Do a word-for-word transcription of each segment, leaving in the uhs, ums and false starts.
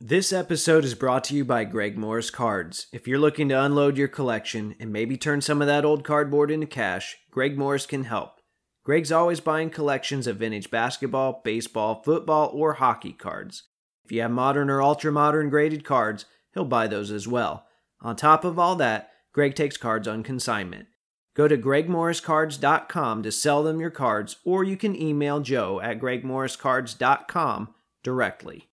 This episode is brought to you by Greg Morris Cards. If you're looking to unload your collection and maybe turn some of that old cardboard into cash, Greg Morris can help. Greg's always buying collections of vintage basketball, baseball, football, or hockey cards. If you have modern or ultra-modern graded cards, he'll buy those as well. On top of all that, Greg takes cards on consignment. Go to greg morris cards dot com to sell them your cards, or you can email Joe at greg morris cards dot com directly.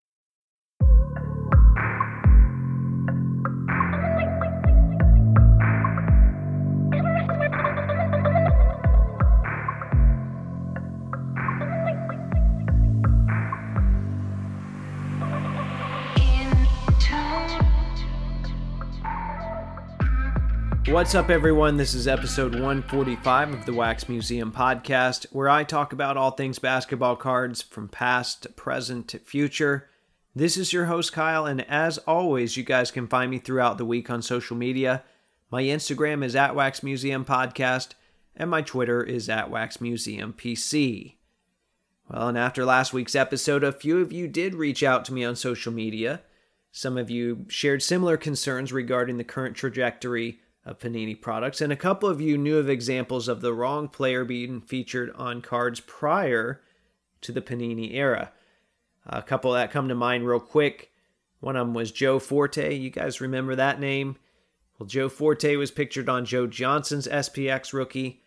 What's up, everyone? This is episode one forty-five of the Wax Museum podcast, where I talk about all things basketball cards from past to present to future. This is your host, Kyle, and as always, you guys can find me throughout the week on social media. My Instagram is at Wax Museum Podcast, and my Twitter is at Wax Museum P C. Well, and after last week's episode, a few of you did reach out to me on social media. Some of you shared similar concerns regarding the current trajectory of Panini products, and a couple of you knew of examples of the wrong player being featured on cards prior to the Panini era. A couple that come to mind real quick. One of them was Joe Forte. You guys remember that name? Well, Joe Forte was pictured on Joe Johnson's S P X rookie,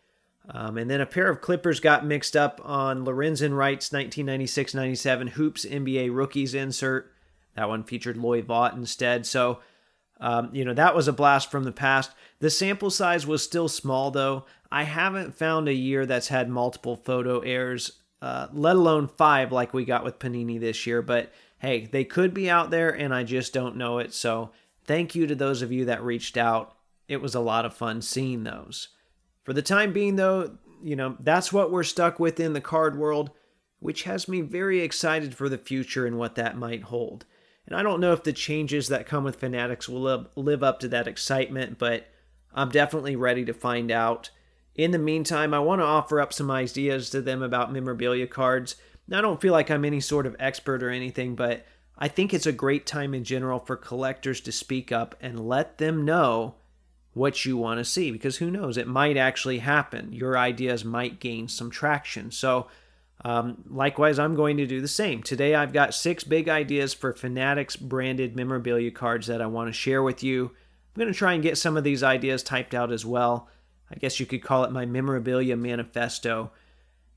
um, and then a pair of Clippers got mixed up on Lorenzen Wright's nineteen ninety-six ninety-seven Hoops N B A Rookies insert. That one featured Loy Vaught instead, so Um, you know, that was a blast from the past. The sample size was still small, though. I haven't found a year that's had multiple photo errors, uh, let alone five like we got with Panini this year. But hey, they could be out there, and I just don't know it. So thank you to those of you that reached out. It was a lot of fun seeing those. For the time being, though, you know, that's what we're stuck with in the card world, which has me very excited for the future and what that might hold. And I don't know if the changes that come with Fanatics will live up to that excitement, but I'm definitely ready to find out. In the meantime, I want to offer up some ideas to them about memorabilia cards. Now, I don't feel like I'm any sort of expert or anything, but I think it's a great time in general for collectors to speak up and let them know what you want to see, because who knows, it might actually happen. Your ideas might gain some traction. So Um, likewise, I'm going to do the same. Today, I've got six big ideas for Fanatics branded memorabilia cards that I want to share with you. I'm going to try and get some of these ideas typed out as well. I guess you could call it my memorabilia manifesto.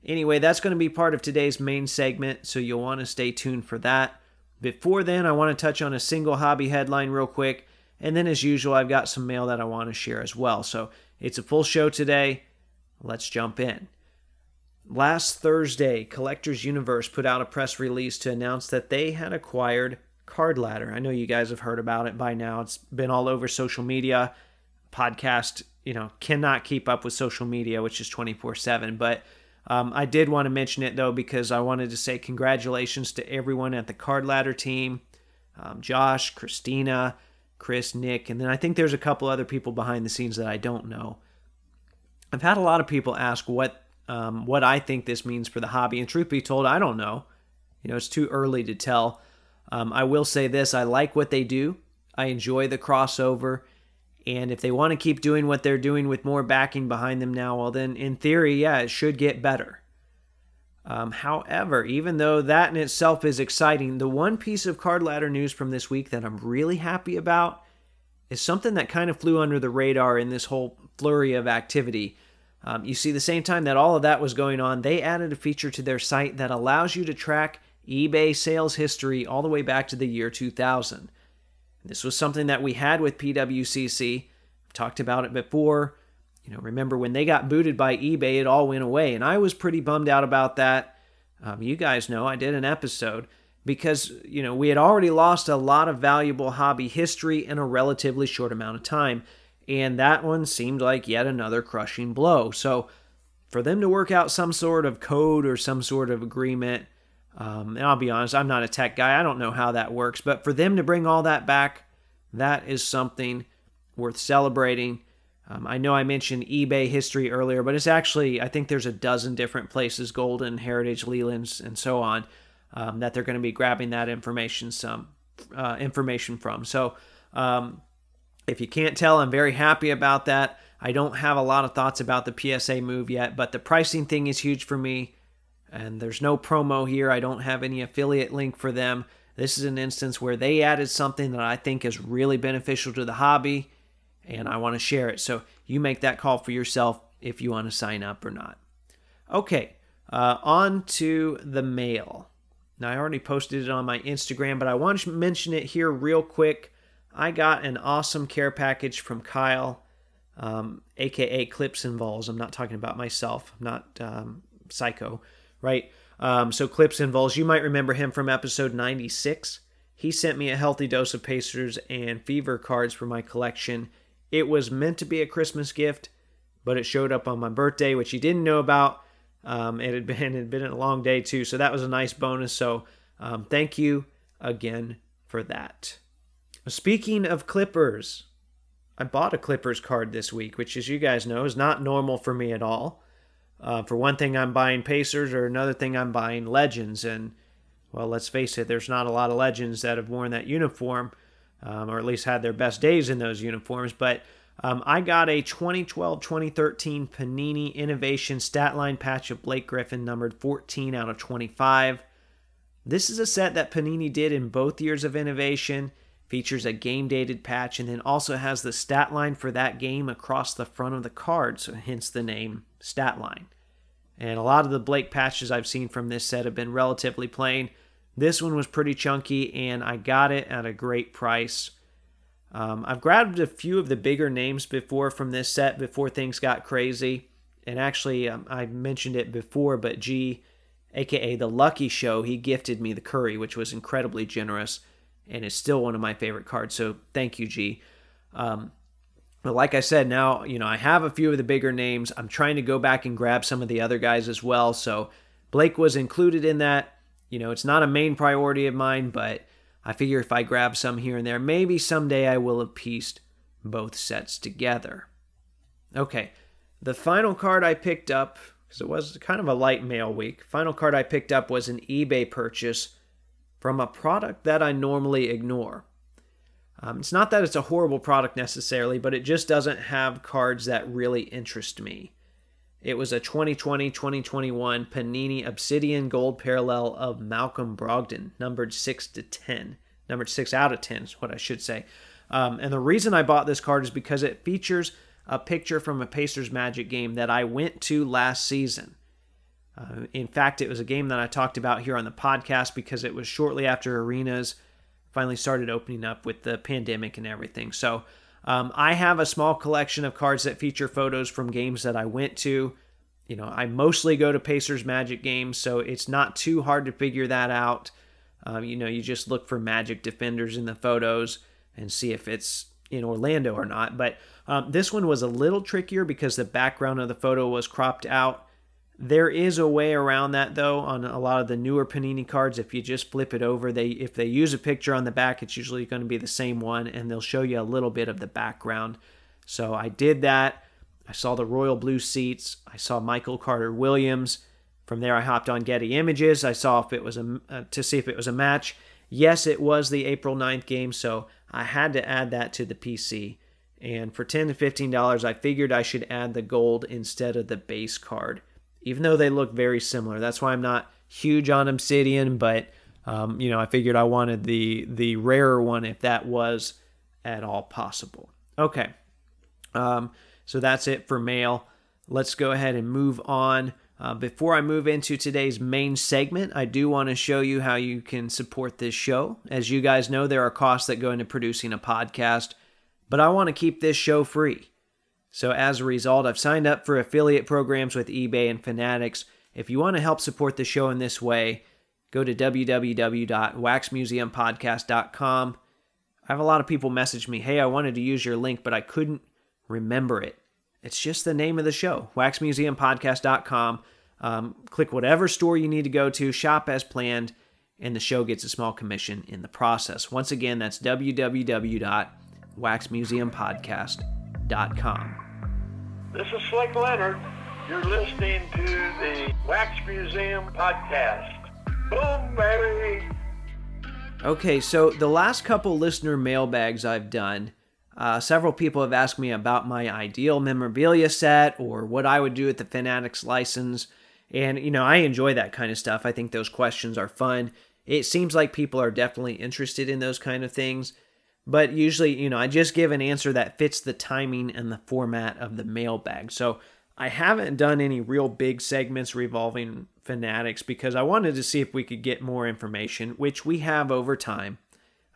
Anyway, that's going to be part of today's main segment, so you'll want to stay tuned for that. Before then, I want to touch on a single hobby headline real quick, and then as usual, I've got some mail that I want to share as well. So it's a full show today. Let's jump in. Last Thursday, Collectors Universe put out a press release to announce that they had acquired Card Ladder. I know you guys have heard about it by now. It's been all over social media. Podcast, you know, cannot keep up with social media, which is twenty-four seven. But um, I did want to mention it, though, because I wanted to say congratulations to everyone at the Card Ladder team. Um, Josh, Christina, Chris, Nick, and then I think there's a couple other people behind the scenes that I don't know. I've had a lot of people ask what Um, what I think this means for the hobby. And truth be told, I don't know. You know, it's too early to tell. Um, I will say this. I like what they do. I enjoy the crossover. And if they want to keep doing what they're doing with more backing behind them now, well then, in theory, yeah, it should get better. Um, however, even though that in itself is exciting, the one piece of Card Ladder news from this week that I'm really happy about is something that kind of flew under the radar in this whole flurry of activity. Um, you see, the same time that all of that was going on, they added a feature to their site that allows you to track eBay sales history all the way back to the year two thousand. This was something that we had with P W C C. I've talked about it before. You know, remember when they got booted by eBay, it all went away, and I was pretty bummed out about that. Um, you guys know I did an episode because, you know, we had already lost a lot of valuable hobby history in a relatively short amount of time. And that one seemed like yet another crushing blow. So for them to work out some sort of code or some sort of agreement, um, and I'll be honest, I'm not a tech guy. I don't know how that works. But for them to bring all that back, that is something worth celebrating. Um, I know I mentioned eBay history earlier, but it's actually, I think there's a dozen different places, Golden, Heritage, Leland's, and so on, um, that they're going to be grabbing that information some uh, information from. So um, if you can't tell, I'm very happy about that. I don't have a lot of thoughts about the P S A move yet, but the pricing thing is huge for me, and there's no promo here. I don't have any affiliate link for them. This is an instance where they added something that I think is really beneficial to the hobby, and I want to share it. So you make that call for yourself if you want to sign up or not. Okay, uh, on to the mail. Now, I already posted it on my Instagram, but I want to mention it here real quick. I got an awesome care package from Kyle, um, a k a. Clips and Vols. I'm not talking about myself. I'm not um, psycho, right? Um, so Clips and Vols, you might remember him from episode ninety-six. He sent me a healthy dose of Pacers and Fever cards for my collection. It was meant to be a Christmas gift, but it showed up on my birthday, which he didn't know about. Um, it had been, it had been a long day too, so that was a nice bonus. So um, thank you again for that. Speaking of Clippers, I bought a Clippers card this week, which, as you guys know, is not normal for me at all. Uh, for one thing, I'm buying Pacers, or another thing, I'm buying Legends. And, well, let's face it, there's not a lot of Legends that have worn that uniform, um, or at least had their best days in those uniforms. But um, I got a twenty twelve twenty thirteen Panini Innovation Statline patch of Blake Griffin, numbered fourteen out of twenty-five. This is a set that Panini did in both years of Innovation. Features a game-dated patch, and then also has the stat line for that game across the front of the card, so hence the name Statline. And a lot of the Blake patches I've seen from this set have been relatively plain. This one was pretty chunky, and I got it at a great price. Um, I've grabbed a few of the bigger names before from this set, before things got crazy. And actually, um, I mentioned it before, but G, a k a. The Lucky Show, he gifted me the Curry, which was incredibly generous, and it's still one of my favorite cards, so thank you, G. Um, but like I said, now, you know, I have a few of the bigger names. I'm trying to go back and grab some of the other guys as well, so Blake was included in that. You know, it's not a main priority of mine, but I figure if I grab some here and there, maybe someday I will have pieced both sets together. Okay, the final card I picked up, because it was kind of a light mail week, final card I picked up was an eBay purchase from a product that I normally ignore. Um, it's not that it's a horrible product necessarily, but it just doesn't have cards that really interest me. It was a twenty twenty twenty twenty-one Panini Obsidian Gold Parallel of Malcolm Brogdon, numbered six to ten. Numbered six out of ten is what I should say. Um, and the reason I bought this card is because it features a picture from a Pacers Magic game that I went to last season. Uh, in fact, it was a game that I talked about here on the podcast because it was shortly after arenas finally started opening up with the pandemic and everything. So um, I have a small collection of cards that feature photos from games that I went to. You know, I mostly go to Pacers Magic games, so it's not too hard to figure that out. Um, you know, you just look for Magic defenders in the photos and see if it's in Orlando or not. But um, this one was a little trickier because the background of the photo was cropped out. There is a way around that, though, on a lot of the newer Panini cards. If you just flip it over, they if they use a picture on the back, it's usually going to be the same one, and they'll show you a little bit of the background. So I did that. I saw the Royal Blue Seats. I saw Michael Carter Williams. From there, I hopped on Getty Images. I saw if it was a, uh, to see if it was a match. Yes, it was the April ninth game, so I had to add that to the P C. And for ten dollars to fifteen dollars, I figured I should add the gold instead of the base card, even though they look very similar. That's why I'm not huge on Obsidian, but um, you know, I figured I wanted the the rarer one if that was at all possible. Okay, um, so that's it for mail. Let's go ahead and move on. Uh, before I move into today's main segment, I do want to show you how you can support this show. As you guys know, there are costs that go into producing a podcast, but I want to keep this show free. So as a result, I've signed up for affiliate programs with eBay and Fanatics. If you want to help support the show in this way, go to w w w dot wax museum podcast dot com. I have a lot of people message me, hey, I wanted to use your link, but I couldn't remember it. It's just the name of the show, wax museum podcast dot com. Um, click whatever store you need to go to, shop as planned, and the show gets a small commission in the process. Once again, that's w w w dot wax museum podcast dot com. This is Slick Leonard. You're listening to the Wax Museum Podcast. Boom, baby! Okay, so the last couple listener mailbags I've done, uh, several people have asked me about my ideal memorabilia set or what I would do with the Fanatics license. And, you know, I enjoy that kind of stuff. I think those questions are fun. It seems like people are definitely interested in those kind of things. But usually, you know, I just give an answer that fits the timing and the format of the mailbag. So I haven't done any real big segments revolving Fanatics because I wanted to see if we could get more information, which we have over time.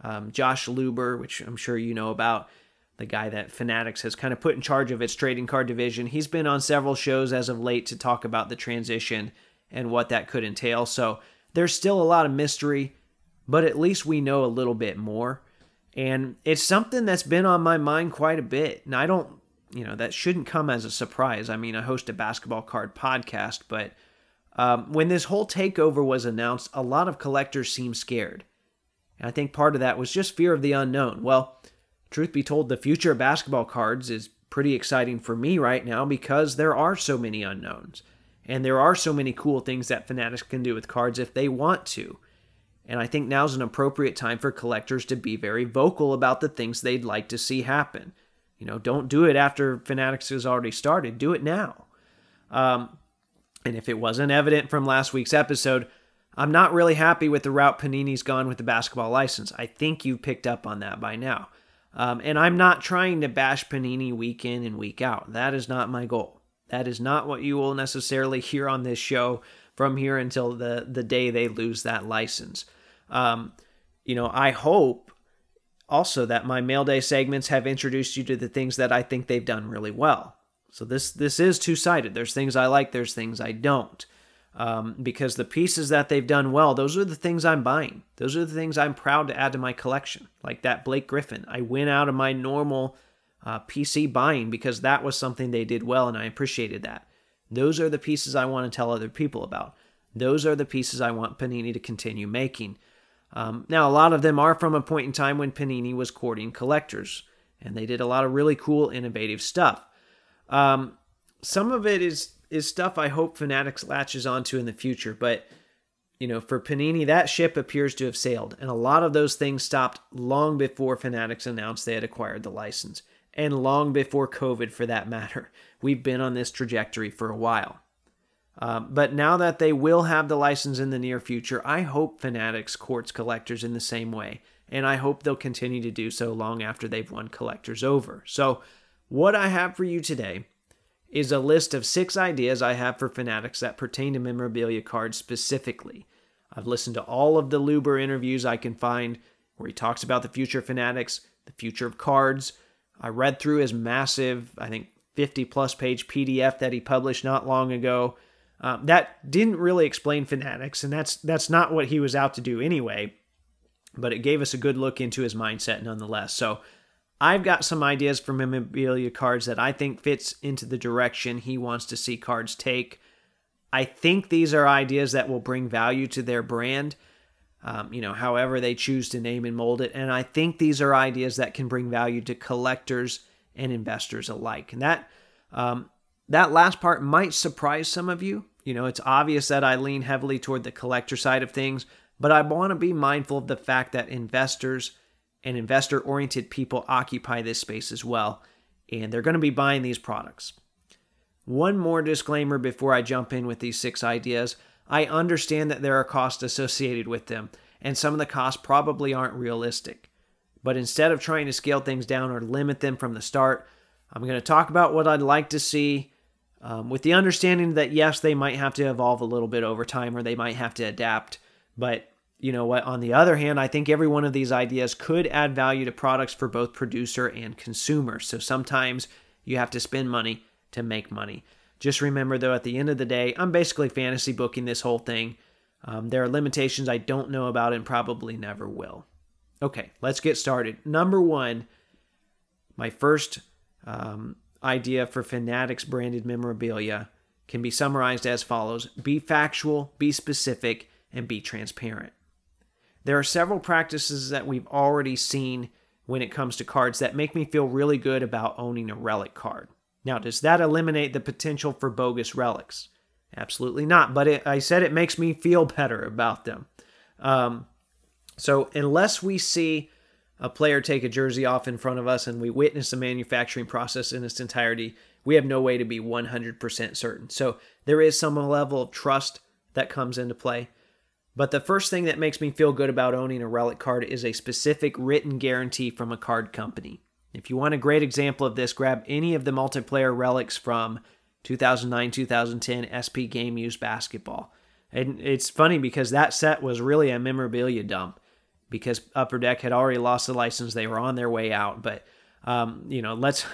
Um, Josh Luber, which I'm sure you know about, the guy that Fanatics has kind of put in charge of its trading card division. He's been on several shows as of late to talk about the transition and what that could entail. So there's still a lot of mystery, but at least we know a little bit more. And it's something that's been on my mind quite a bit. And I don't, you know, that shouldn't come as a surprise. I mean, I host a basketball card podcast, but um, when this whole takeover was announced, a lot of collectors seemed scared. And I think part of that was just fear of the unknown. Well, truth be told, the future of basketball cards is pretty exciting for me right now because there are so many unknowns. And there are so many cool things that Fanatics can do with cards if they want to. And I think now's an appropriate time for collectors to be very vocal about the things they'd like to see happen. You know, don't do it after Fanatics has already started. Do it now. Um, and if it wasn't evident from last week's episode, I'm not really happy with the route Panini's gone with the basketball license. I think you've picked up on that by now. Um, and I'm not trying to bash Panini week in and week out. That is not my goal. That is not what you will necessarily hear on this show from here until the, the day they lose that license. Um, you know, I hope also that my mail day segments have introduced you to the things that I think they've done really well. So this this is two-sided. There's things I like, there's things I don't. Um, because the pieces that they've done well, those are the things I'm buying. Those are the things I'm proud to add to my collection. Like that Blake Griffin. I went out of my normal uh, P C buying because that was something they did well, and I appreciated that. Those are the pieces I want to tell other people about. Those are the pieces I want Panini to continue making. Um, now, a lot of them are from a point in time when Panini was courting collectors, and they did a lot of really cool, innovative stuff. Um, some of it is is stuff I hope Fanatics latches onto in the future, but you know, for Panini, that ship appears to have sailed, and a lot of those things stopped long before Fanatics announced they had acquired the license. And long before COVID, for that matter. We've been on this trajectory for a while. Um, but now that they will have the license in the near future, I hope Fanatics courts collectors in the same way, and I hope they'll continue to do so long after they've won collectors over. So what I have for you today is a list of six ideas I have for Fanatics that pertain to memorabilia cards specifically. I've listened to all of the Luber interviews I can find where he talks about the future of Fanatics, the future of cards. I read through his massive, I think, fifty-plus page P D F that he published not long ago. Um, that didn't really explain Fanatics, and that's that's not what he was out to do anyway, but it gave us a good look into his mindset nonetheless. So I've got some ideas for memorabilia cards that I think fits into the direction he wants to see cards take. I think these are ideas that will bring value to their brand, Um, you know, however they choose to name and mold it. And I think these are ideas that can bring value to collectors and investors alike. And that um, that last part might surprise some of you. You know, it's obvious that I lean heavily toward the collector side of things, but I want to be mindful of the fact that investors and investor-oriented people occupy this space as well, and they're going to be buying these products. One more disclaimer before I jump in with these six ideas. I understand that there are costs associated with them, and some of the costs probably aren't realistic. But instead of trying to scale things down or limit them from the start, I'm going to talk about what I'd like to see um, with the understanding that, yes, they might have to evolve a little bit over time or they might have to adapt. But you know what? On the other hand, I think every one of these ideas could add value to products for both producer and consumer. So sometimes you have to spend money to make money. Just remember, though, at the end of the day, I'm basically fantasy booking this whole thing. Um, there are limitations I don't know about and probably never will. Okay, let's get started. Number one, my first um, idea for Fanatics branded memorabilia can be summarized as follows. Be factual, be specific, and be transparent. There are several practices that we've already seen when it comes to cards that make me feel really good about owning a relic card. Now, does that eliminate the potential for bogus relics? Absolutely not, but it, I said it makes me feel better about them. Um, So unless we see a player take a jersey off in front of us and we witness the manufacturing process in its entirety, we have no way to be one hundred percent certain. So there is some level of trust that comes into play. But the first thing that makes me feel good about owning a relic card is a specific written guarantee from a card company. If you want a great example of this, grab any of the multiplayer relics from two thousand nine, two thousand ten S P Game Used Basketball. And it's funny because that set was really a memorabilia dump because Upper Deck had already lost the license. They were on their way out. But, um, you know, let's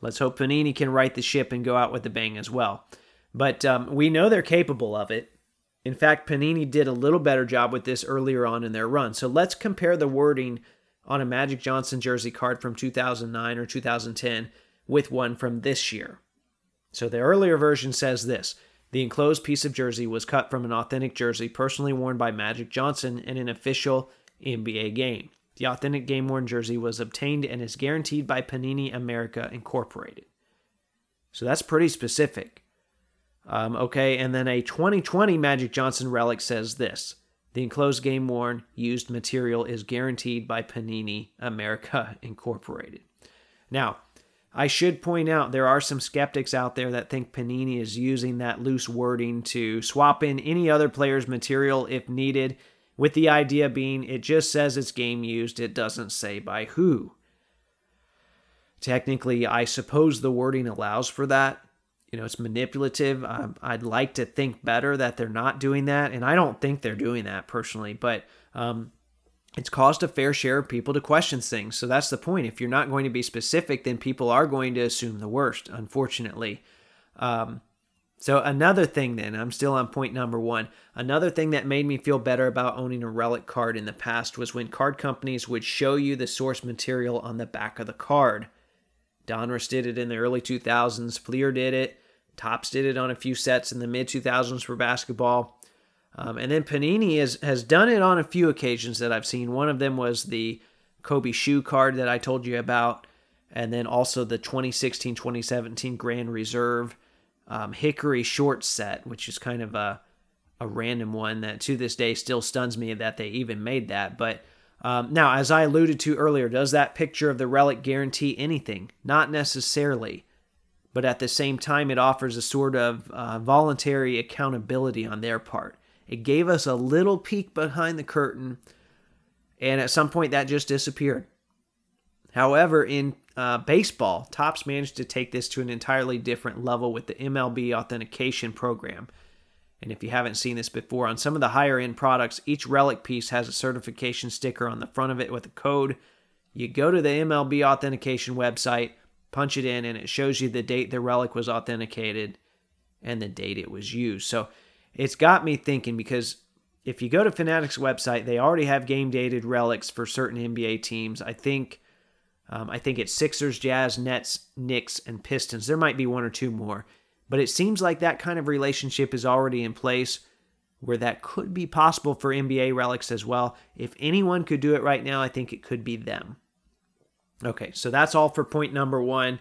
let's hope Panini can right the ship and go out with a bang as well. But um, we know they're capable of it. In fact, Panini did a little better job with this earlier on in their run. So let's compare the wording on a Magic Johnson jersey card from two thousand nine or two thousand ten with one from this year. So the earlier version says this: the enclosed piece of jersey was cut from an authentic jersey personally worn by Magic Johnson in an official N B A game. The authentic game-worn jersey was obtained and is guaranteed by Panini America Incorporated. So that's pretty specific. Um, okay, and then a twenty twenty Magic Johnson relic says this: the enclosed game-worn used material is guaranteed by Panini America Incorporated. Now, I should point out there are some skeptics out there that think Panini is using that loose wording to swap in any other player's material if needed, with the idea being it just says it's game used, it doesn't say by who. Technically, I suppose the wording allows for that. You know, it's manipulative. Um, I'd like to think better that they're not doing that, and I don't think they're doing that personally, but um, it's caused a fair share of people to question things. So that's the point. If you're not going to be specific, then people are going to assume the worst, unfortunately. Um, so another thing then, I'm still on point number one, another thing that made me feel better about owning a relic card in the past was when card companies would show you the source material on the back of the card. Donruss did it in the early two thousands. Fleer did it. Topps did it on a few sets in the mid two thousands for basketball. Um, and then Panini is, has done it on a few occasions that I've seen. One of them was the Kobe Shoe card that I told you about. And then also the twenty sixteen twenty seventeen Grand Reserve um, Hickory Short set, which is kind of a, a random one that to this day still stuns me that they even made that. But Um, now, as I alluded to earlier, does that picture of the relic guarantee anything? Not necessarily, but at the same time, it offers a sort of uh, voluntary accountability on their part. It gave us a little peek behind the curtain, and at some point that just disappeared. However, in uh, baseball, Topps managed to take this to an entirely different level with the M L B authentication program. And if you haven't seen this before, on some of the higher-end products, each relic piece has a certification sticker on the front of it with a code. You go to the M L B authentication website, punch it in, and it shows you the date the relic was authenticated and the date it was used. So it's got me thinking, because if you go to Fanatics' website, they already have game-dated relics for certain N B A teams. I think um, I think it's Sixers, Jazz, Nets, Knicks, and Pistons. There might be one or two more. But it seems like that kind of relationship is already in place where that could be possible for N B A relics as well. If anyone could do it right now, I think it could be them. Okay, so that's all for point number one,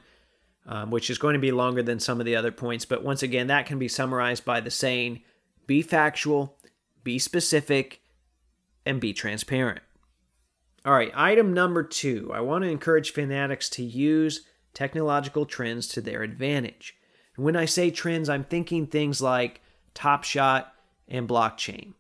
um, which is going to be longer than some of the other points. But once again, that can be summarized by the saying, be factual, be specific, and be transparent. All right, item number two. I want to encourage fanatics to use technological trends to their advantage. When I say trends, I'm thinking things like Top Shot and blockchain,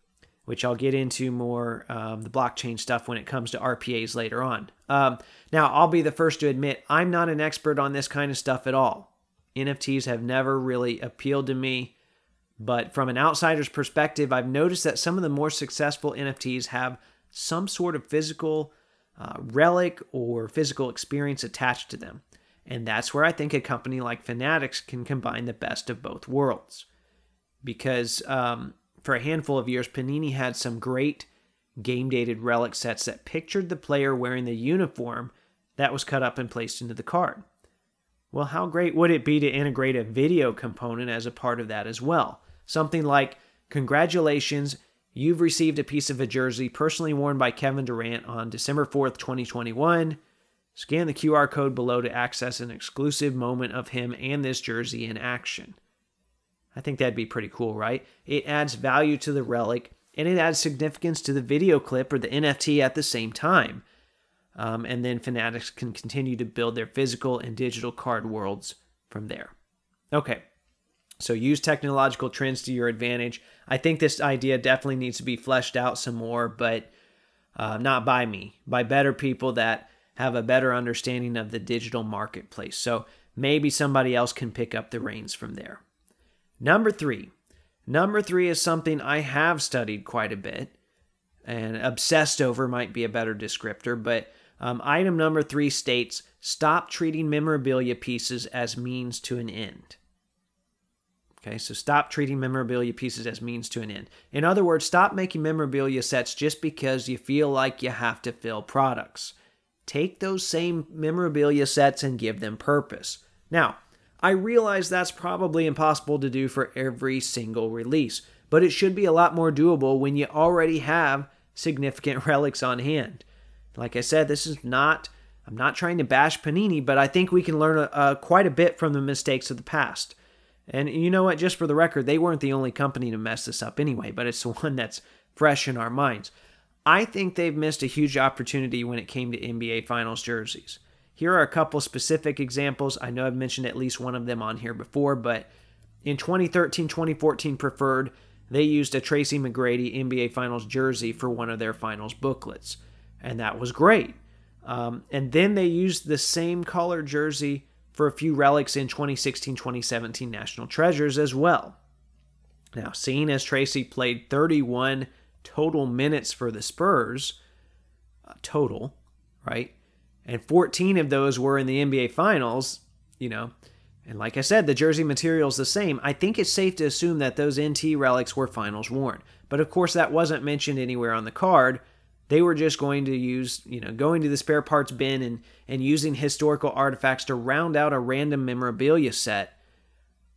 which I'll get into more um, the blockchain stuff when it comes to R P As later on. Um, now, I'll be the first to admit I'm not an expert on this kind of stuff at all. N F Ts have never really appealed to me, but from an outsider's perspective, I've noticed that some of the more successful N F Ts have some sort of physical uh, relic or physical experience attached to them. And that's where I think a company like Fanatics can combine the best of both worlds. Because um, for a handful of years, Panini had some great game-dated relic sets that pictured the player wearing the uniform that was cut up and placed into the card. Well, how great would it be to integrate a video component as a part of that as well? Something like, congratulations, you've received a piece of a jersey personally worn by Kevin Durant on December fourth, twenty twenty-one. Scan the Q R code below to access an exclusive moment of him and this jersey in action. I think that'd be pretty cool, right? It adds value to the relic. and it adds significance to the video clip or the N F T at the same time. Um, and then Fanatics can continue to build their physical and digital card worlds from there. Okay, so use technological trends to your advantage. I think this idea definitely needs to be fleshed out some more, but uh, not by me, by better people that have a better understanding of the digital marketplace. So maybe somebody else can pick up the reins from there. Number three. Number three is something I have studied quite a bit, and obsessed over might be a better descriptor, but um, item number three states, stop treating memorabilia pieces as means to an end. Okay, so stop treating memorabilia pieces as means to an end. In other words, stop making memorabilia sets just because you feel like you have to fill products. Take those same memorabilia sets and give them purpose. Now, I realize that's probably impossible to do for every single release, but it should be a lot more doable when you already have significant relics on hand. Like I said, this is not, I'm not trying to bash Panini, but I think we can learn uh, quite a bit from the mistakes of the past. And you know what, just for the record, they weren't the only company to mess this up anyway, but it's the one that's fresh in our minds. I think they've missed a huge opportunity when it came to N B A Finals jerseys. Here are a couple specific examples. I know I've mentioned at least one of them on here before, but in twenty thirteen twenty fourteen Preferred, they used a Tracy McGrady N B A Finals jersey for one of their Finals booklets, and that was great. Um, and then they used the same color jersey for a few relics in twenty sixteen twenty seventeen National Treasures as well. Now, seeing as Tracy played thirty-one total minutes for the Spurs, uh, total, right? And fourteen of those were in the N B A Finals, you know, and like I said, the jersey material's the same. I think it's safe to assume that those N T relics were Finals worn. But of course, that wasn't mentioned anywhere on the card. They were just going to use, you know, going to the spare parts bin and, and using historical artifacts to round out a random memorabilia set.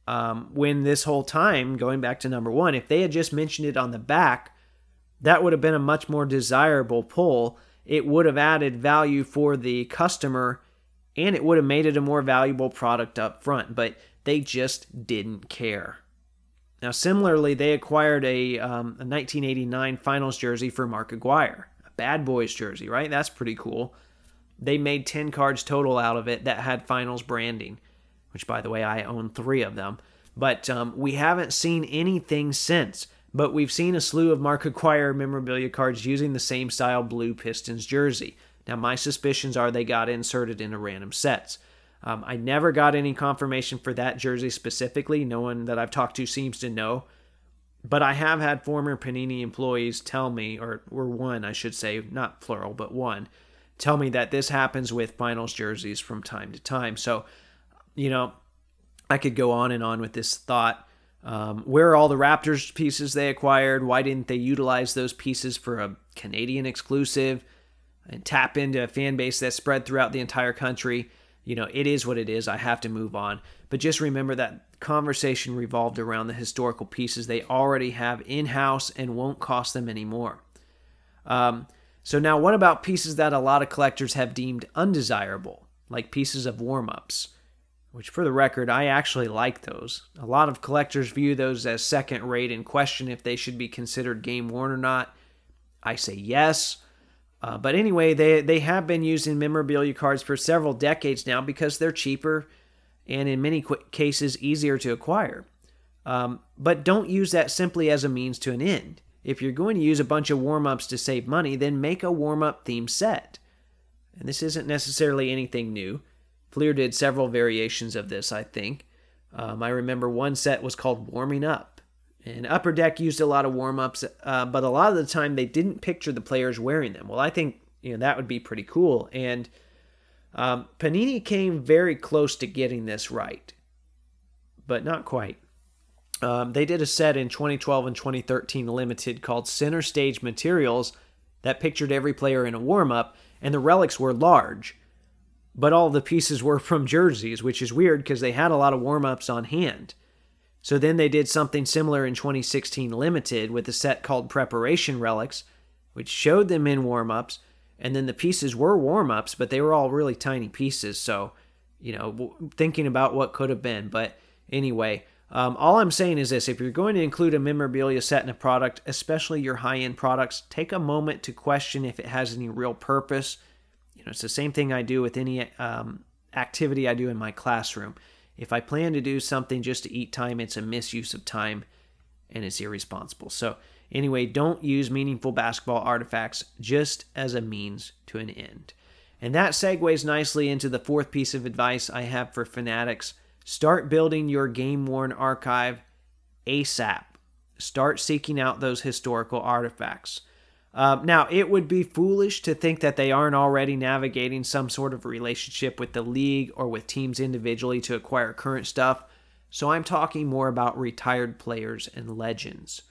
Um, when this whole time, going back to number one, if they had just mentioned it on the back, that would have been a much more desirable pull. It would have added value for the customer, and it would have made it a more valuable product up front, but they just didn't care. Now, similarly, they acquired a, um, a nineteen eighty-nine Finals jersey for Mark Aguirre, a Bad Boys jersey, right? That's pretty cool. They made ten cards total out of it that had Finals branding, which, by the way, I own three of them. But um, we haven't seen anything since. But we've seen a slew of Mark Aguirre memorabilia cards using the same style blue Pistons jersey. Now, my suspicions are they got inserted into random sets. Um, I never got any confirmation for that jersey specifically. No one that I've talked to seems to know. But I have had former Panini employees tell me, or, or one, I should say, not plural, but one, tell me that this happens with Finals jerseys from time to time. So, you know, I could go on and on with this thought. Um, where are all the Raptors pieces they acquired? Why didn't they utilize those pieces for a Canadian exclusive and tap into a fan base that's spread throughout the entire country? You know, it is what it is. I have to move on. But just remember that conversation revolved around the historical pieces they already have in-house and won't cost them anymore. Um, so now what about pieces that a lot of collectors have deemed undesirable, like pieces of warm-ups? Which, for the record, I actually like those. A lot of collectors view those as second-rate and question if they should be considered game-worn or not. I say yes. Uh, but anyway, they, they have been used in memorabilia cards for several decades now because they're cheaper and, in many qu- cases, easier to acquire. Um, but don't use that simply as a means to an end. If you're going to use a bunch of warm-ups to save money, then make a warm-up themed set. And this isn't necessarily anything new. Fleer did several variations of this, I think. Um, I remember one set was called Warming Up. And Upper Deck used a lot of warm-ups, uh, but a lot of the time they didn't picture the players wearing them. Well, I think you know that would be pretty cool. And um, Panini came very close to getting this right, but not quite. Um, they did a set in twenty twelve and twenty thirteen Limited called Center Stage Materials that pictured every player in a warm-up, and the relics were large. But all the pieces were from jerseys, which is weird because they had a lot of warm-ups on hand. So then they did something similar in twenty sixteen Limited with a set called Preparation Relics, which showed them in warm-ups, and then the pieces were warm-ups, but they were all really tiny pieces, so, you know, thinking about what could have been. But anyway, Um, all I'm saying is this: if you're going to include a memorabilia set in a product, especially your high-end products, take a moment to question if it has any real purpose. You know, it's the same thing I do with any um, activity I do in my classroom. If I plan to do something just to eat time, it's a misuse of time and it's irresponsible. So anyway, don't use meaningful basketball artifacts just as a means to an end. And that segues nicely into the fourth piece of advice I have for fanatics. Start building your game-worn archive ASAP. Start seeking out those historical artifacts. Uh, now, it would be foolish to think that they aren't already navigating some sort of relationship with the league or with teams individually to acquire current stuff, so I'm talking more about retired players and legends.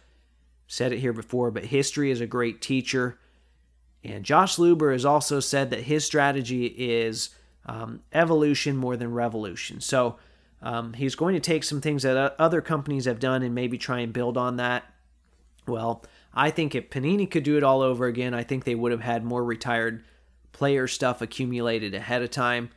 Said it here before, but history is a great teacher, and Josh Luber has also said that his strategy is um, evolution more than revolution. So um, he's going to take some things that other companies have done and maybe try and build on that. Well, I think if Panini could do it all over again, I think they would have had more retired player stuff accumulated ahead of time.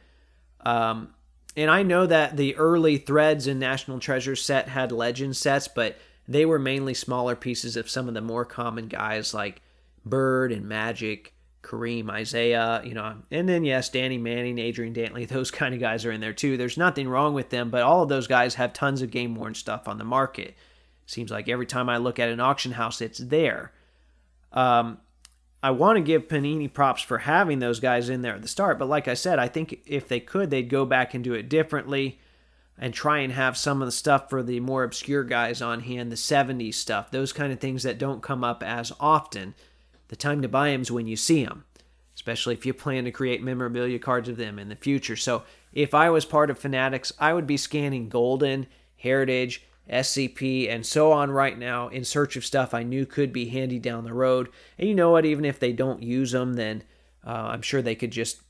Um, and I know that the early Threads and National Treasure set had legend sets, but they were mainly smaller pieces of some of the more common guys like Bird and Magic, Kareem, Isaiah, you know, and then yes, Danny Manning, Adrian Dantley, those kind of guys are in there too. There's nothing wrong with them, but all of those guys have tons of game-worn stuff on the market. Seems like every time I look at an auction house, it's there. Um, I want to give Panini props for having those guys in there at the start, but like I said, I think if they could, they'd go back and do it differently and try and have some of the stuff for the more obscure guys on hand, the seventies stuff, those kind of things that don't come up as often. The time to buy them is when you see them, especially if you plan to create memorabilia cards of them in the future. So if I was part of Fanatics, I would be scanning Golden, Heritage, S C P, and so on right now in search of stuff I knew could be handy down the road. And you know what? Even if they don't use them, then uh, I'm sure they could just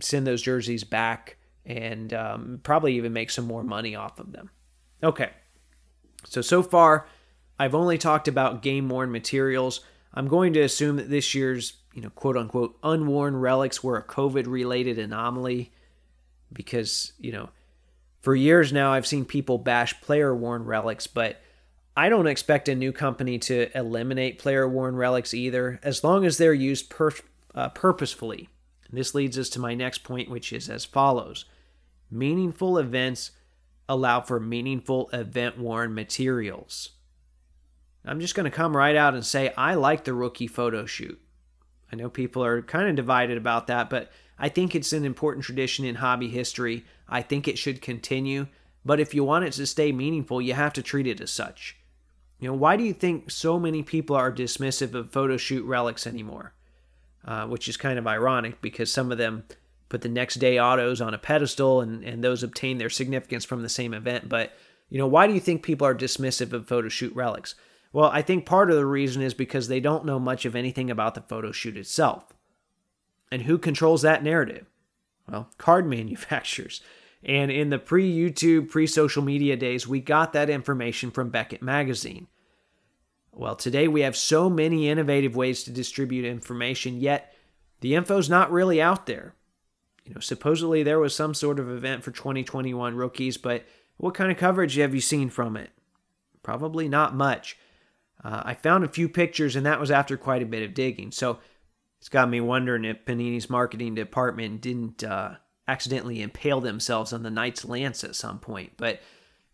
send those jerseys back and um, probably even make some more money off of them. Okay, so so far I've only talked about game-worn materials. I'm going to assume that this year's, you know, quote-unquote unworn relics were a COVID-related anomaly because, you know, for years now, I've seen people bash player-worn relics, but I don't expect a new company to eliminate player-worn relics either, as long as they're used per- uh, purposefully. And this leads us to my next point, which is as follows. Meaningful events allow for meaningful event-worn materials. I'm just going to come right out and say I like the rookie photo shoot. I know people are kind of divided about that, but I think it's an important tradition in hobby history. I think it should continue, but if you want it to stay meaningful, you have to treat it as such. You know, why do you think so many people are dismissive of photo shoot relics anymore? Uh, which is kind of ironic because some of them put the next day autos on a pedestal and, and those obtain their significance from the same event. But, you know, why do you think people are dismissive of photo shoot relics? Well, I think part of the reason is because they don't know much of anything about the photo shoot itself. And who controls that narrative? Well, card manufacturers. And in the pre-YouTube, pre-social media days, we got that information from Beckett Magazine. Well, today we have so many innovative ways to distribute information, yet the info's not really out there. You know, supposedly there was some sort of event for twenty twenty-one rookies, but what kind of coverage have you seen from it? Probably not much. Uh, I found a few pictures, and that was after quite a bit of digging. So it's got me wondering if Panini's marketing department didn't uh, accidentally impale themselves on the Knight's Lance at some point. But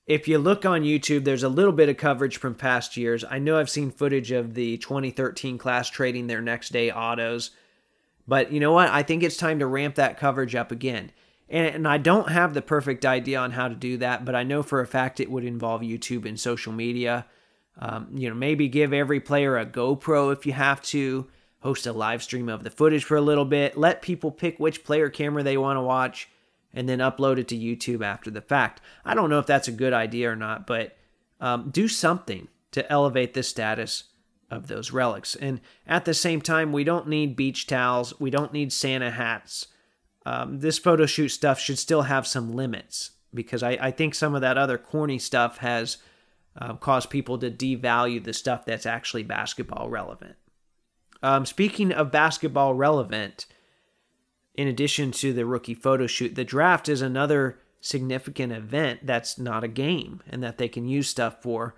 if you look on YouTube, there's a little bit of coverage from past years. I know I've seen footage of the twenty thirteen class trading their next day autos. But you know what? I think it's time to ramp that coverage up again. And, and I don't have the perfect idea on how to do that, but I know for a fact it would involve YouTube and social media. Um, you know, maybe give every player a GoPro if you have to. Host a live stream of the footage for a little bit, let people pick which player camera they want to watch, and then upload it to YouTube after the fact. I don't know if that's a good idea or not, but um, do something to elevate the status of those relics. And at the same time, we don't need beach towels. We don't need Santa hats. Um, this photo shoot stuff should still have some limits because I, I think some of that other corny stuff has uh, caused people to devalue the stuff that's actually basketball relevant. Um, speaking of basketball relevant, in addition to the rookie photo shoot, the draft is another significant event that's not a game and that they can use stuff for.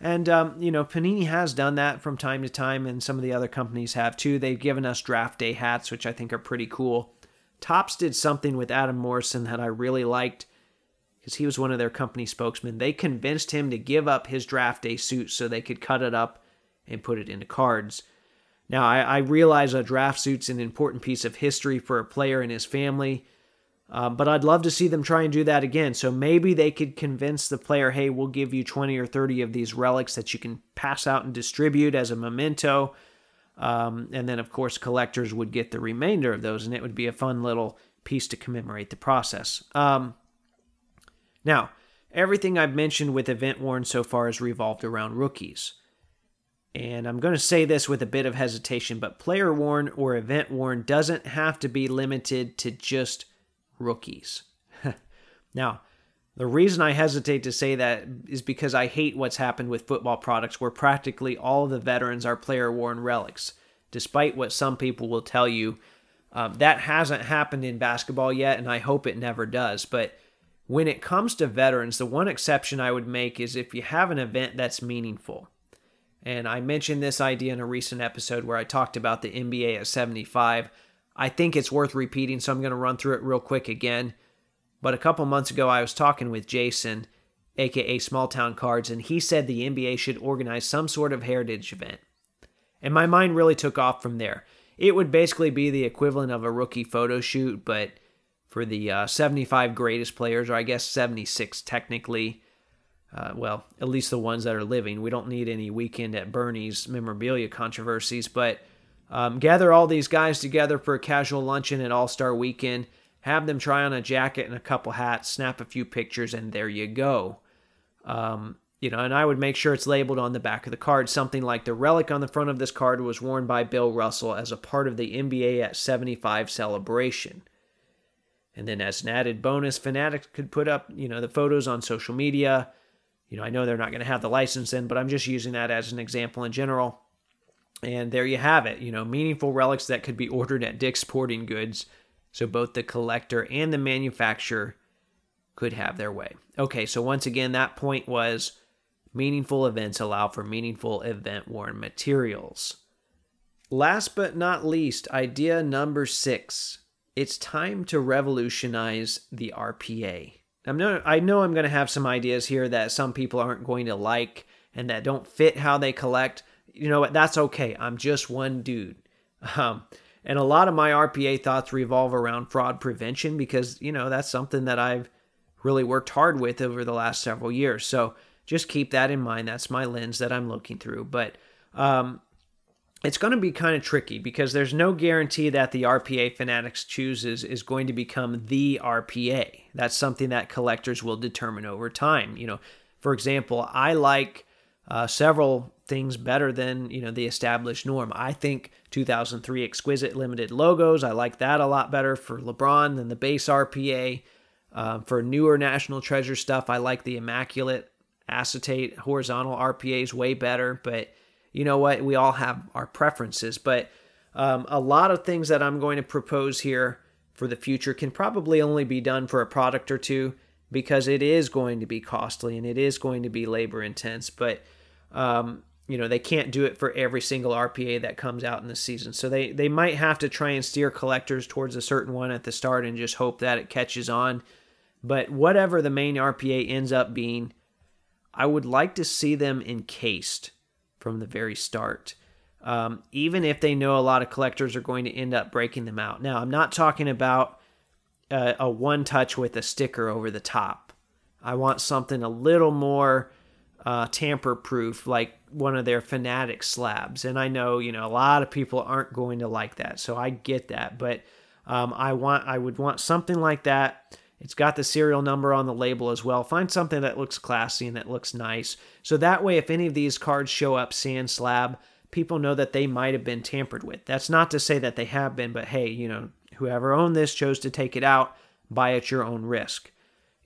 And, um, you know, Panini has done that from time to time, and some of the other companies have too. They've given us draft day hats, which I think are pretty cool. Topps did something with Adam Morrison that I really liked because he was one of their company spokesmen. They convinced him to give up his draft day suit so they could cut it up and put it into cards. Now, I, I realize a draft suit's an important piece of history for a player and his family, uh, but I'd love to see them try and do that again. So maybe they could convince the player, hey, we'll give you twenty or thirty of these relics that you can pass out and distribute as a memento. Um, and then, of course, collectors would get the remainder of those, and it would be a fun little piece to commemorate the process. Um, now, everything I've mentioned with Event Worn so far has revolved around rookies. And I'm going to say this with a bit of hesitation, but Player Worn or Event Worn doesn't have to be limited to just rookies. Now, the reason I hesitate to say that is because I hate what's happened with football products where practically all of the veterans are player-worn relics, despite what some people will tell you. Um, that hasn't happened in basketball yet, and I hope it never does. But when it comes to veterans, the one exception I would make is if you have an event that's meaningful. And I mentioned this idea in a recent episode where I talked about the N B A at seventy-five. I think it's worth repeating, so I'm going to run through it real quick again. But a couple months ago, I was talking with Jason, aka Small Town Cards, and he said the N B A should organize some sort of heritage event. And my mind really took off from there. It would basically be the equivalent of a rookie photo shoot, but for the uh, seventy-five greatest players, or I guess seventy-six technically, uh, well, at least the ones that are living. We don't need any Weekend at Bernie's memorabilia controversies, but um, gather all these guys together for a casual luncheon at All-Star Weekend. Have them try on a jacket and a couple hats, snap a few pictures, and there you go. Um, you know, and I would make sure it's labeled on the back of the card, something like the relic on the front of this card was worn by Bill Russell as a part of the N B A at seventy-five celebration. And then as an added bonus, Fanatics could put up, you know, the photos on social media. You know, I know they're not going to have the license in, but I'm just using that as an example in general. And there you have it, you know, meaningful relics that could be ordered at Dick's Sporting Goods. So both the collector and the manufacturer could have their way. Okay, so once again, that point was meaningful events allow for meaningful event-worn materials. Last but not least, idea number six. It's time to revolutionize the R P A. I'm not, I know I'm going to have some ideas here that some people aren't going to like and that don't fit how they collect. You know what? That's okay. I'm just one dude. Um... And a lot of my R P A thoughts revolve around fraud prevention because, you know, that's something that I've really worked hard with over the last several years. So just keep that in mind. That's my lens that I'm looking through. But um, it's going to be kind of tricky because there's no guarantee that the R P A Fanatics chooses is going to become the R P A. That's something that collectors will determine over time. You know, for example, I like uh, several things better than, you know, the established norm. I think two thousand three Exquisite Limited logos, I like that a lot better for LeBron than the base R P A. Uh, for newer National Treasure stuff, I like the Immaculate Acetate horizontal R P As way better, but you know what? We all have our preferences, but um, a lot of things that I'm going to propose here for the future can probably only be done for a product or two because it is going to be costly and it is going to be labor intense, but um, You know, they can't do it for every single R P A that comes out in the season. So they, they might have to try and steer collectors towards a certain one at the start and just hope that it catches on. But whatever the main R P A ends up being, I would like to see them encased from the very start. Um, even if they know a lot of collectors are going to end up breaking them out. Now, I'm not talking about uh, a one-touch with a sticker over the top. I want something a little more uh, tamper-proof, like one of their Fanatic slabs. And I know, you know, a lot of people aren't going to like that. So I get that, but um, I want, I would want something like that. It's got the serial number on the label as well. Find something that looks classy and that looks nice. So that way, if any of these cards show up sand slab, people know that they might've been tampered with. That's not to say that they have been, but hey, you know, whoever owned this chose to take it out, buy at your own risk.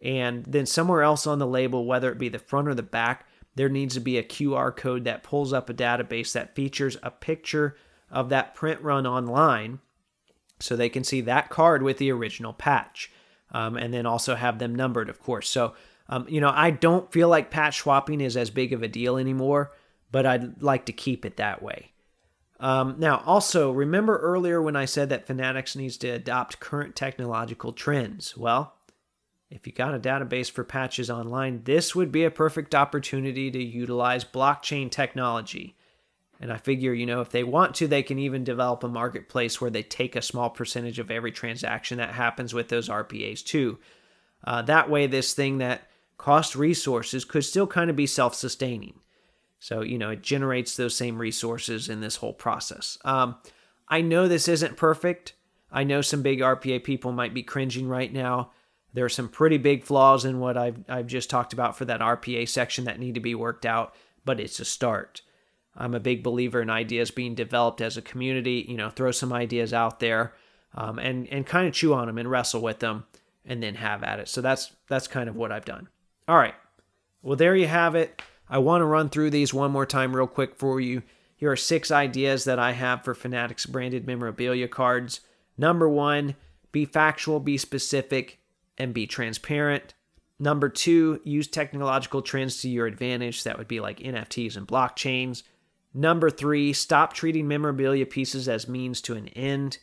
And then somewhere else on the label, whether it be the front or the back, there needs to be a Q R code that pulls up a database that features a picture of that print run online so they can see that card with the original patch. um, and then also have them numbered, of course. So, um, you know, I don't feel like patch swapping is as big of a deal anymore, but I'd like to keep it that way. Um, now, also, remember earlier when I said that Fanatics needs to adopt current technological trends? Well, if you got a database for patches online, this would be a perfect opportunity to utilize blockchain technology. And I figure, you know, if they want to, they can even develop a marketplace where they take a small percentage of every transaction that happens with those R P As too. Uh, that way, this thing that costs resources could still kind of be self-sustaining. So, you know, it generates those same resources in this whole process. Um, I know this isn't perfect. I know some big R P A people might be cringing right now. There are some pretty big flaws in what I've, I've just talked about for that R P A section that need to be worked out, but it's a start. I'm a big believer in ideas being developed as a community. You know, throw some ideas out there um, and, and kind of chew on them and wrestle with them and then have at it. So that's that's kind of what I've done. All right. Well, there you have it. I want to run through these one more time real quick for you. Here are six ideas that I have for Fanatics branded memorabilia cards. Number one, be factual, be specific, and be transparent. Number two, use technological trends to your advantage. That would be like N F Ts and blockchains. Number three, stop treating memorabilia pieces as means to an end.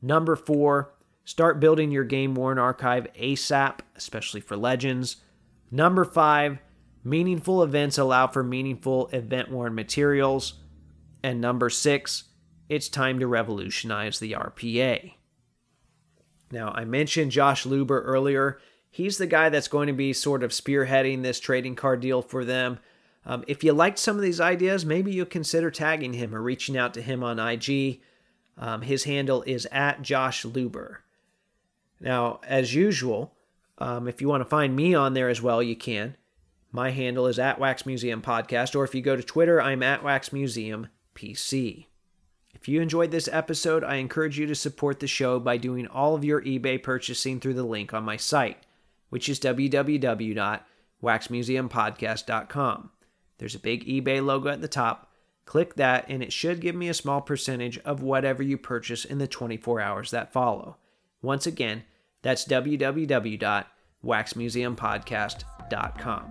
Number four, start building your game-worn archive ASAP, especially for Legends. Number five, meaningful events allow for meaningful event-worn materials. And number six, it's time to revolutionize the R P A. Now, I mentioned Josh Luber earlier. He's the guy that's going to be sort of spearheading this trading card deal for them. Um, if you liked some of these ideas, maybe you'll consider tagging him or reaching out to him on I G. Um, his handle is at Josh Luber. Now, as usual, um, if you want to find me on there as well, you can. My handle is at Wax Museum Podcast, or if you go to Twitter, I'm at Wax Museum P C. If you enjoyed this episode, I encourage you to support the show by doing all of your eBay purchasing through the link on my site, which is w w w dot wax museum podcast dot com. There's a big eBay logo at the top. Click that, and it should give me a small percentage of whatever you purchase in the twenty-four hours that follow. Once again, that's w w w dot wax museum podcast dot com.